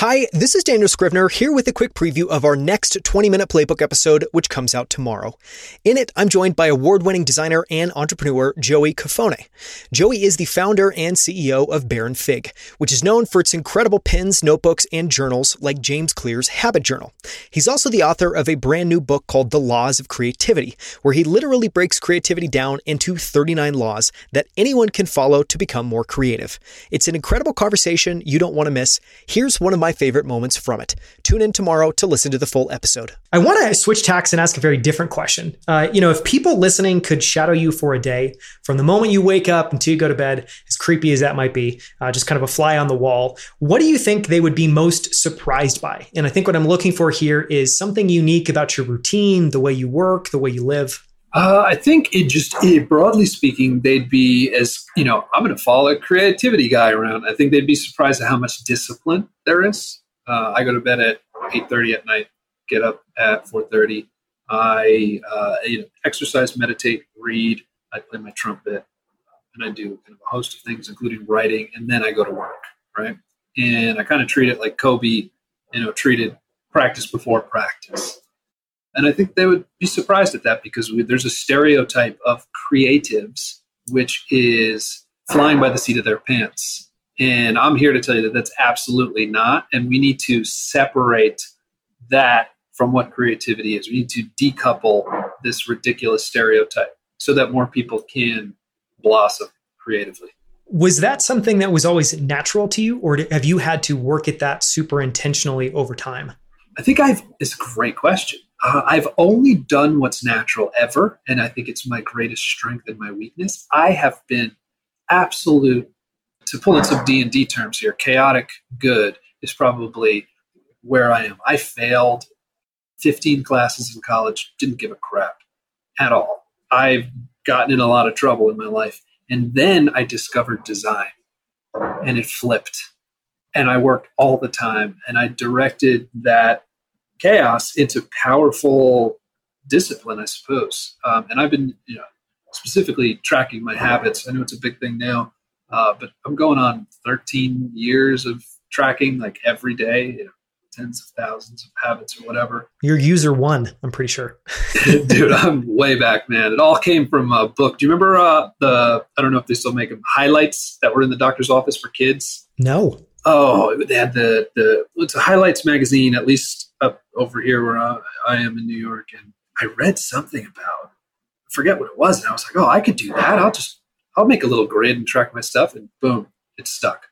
Hi, this is Daniel Scrivener here with a quick preview of our next 20 Minute Playbook episode, which comes out tomorrow. In it, I'm joined by award-winning designer and entrepreneur Joey Cofone. Joey is the founder and CEO of Baronfig, which is known for its incredible pens, notebooks, and journals like James Clear's Habit Journal. He's also the author of a brand new book called The Laws of Creativity, where he literally breaks creativity down into 39 laws that anyone can follow to become more creative. It's an incredible conversation you don't want to miss. Here's one of my favorite moments from it. Tune in tomorrow to listen to the full episode. I want to switch tacks and ask a very different question. If people listening could shadow you for a day from the moment you wake up until you go to bed, as creepy as that might be, just kind of a fly on the wall, what do you think they would be most surprised by? And I think what I'm looking for here is something unique about your routine, the way you work, the way you live. I think broadly speaking, they'd be I'm going to follow a creativity guy around. I think they'd be surprised at how much discipline there is. I go to bed at 8:30 at night, get up at 4:30. I exercise, meditate, read. I play my trumpet, and I do kind of a host of things, including writing. And then I go to work, right? And I kind of treat it like Kobe, treated practice before practice. And I think they would be surprised at that because there's a stereotype of creatives, which is flying by the seat of their pants. And I'm here to tell you that that's absolutely not. And we need to separate that from what creativity is. We need to decouple this ridiculous stereotype so that more people can blossom creatively. Was that something that was always natural to you, or have you had to work at that super intentionally over time? It's a great question. I've only done what's natural ever, and I think it's my greatest strength and my weakness. I have been absolute, to pull in some D&D terms here, chaotic good is probably where I am. I failed 15 classes in college, didn't give a crap at all. I've gotten in a lot of trouble in my life. And then I discovered design, and it flipped. And I worked all the time, and I directed that chaos into powerful discipline, I suppose. And I've been specifically tracking my habits. I know it's a big thing now, but I'm going on 13 years of tracking, like every day, tens of thousands of habits or whatever. You're user one, I'm pretty sure. Dude, I'm way back, man. It all came from a book. Do you remember I don't know if they still make them, highlights that were in the doctor's office for kids? No. Oh, they had it's a Highlights magazine, at least up over here where I am in New York, and I read something about, I forget what it was, and I was like, oh, I could do that. I'll make a little grid and track my stuff, and boom, it stuck.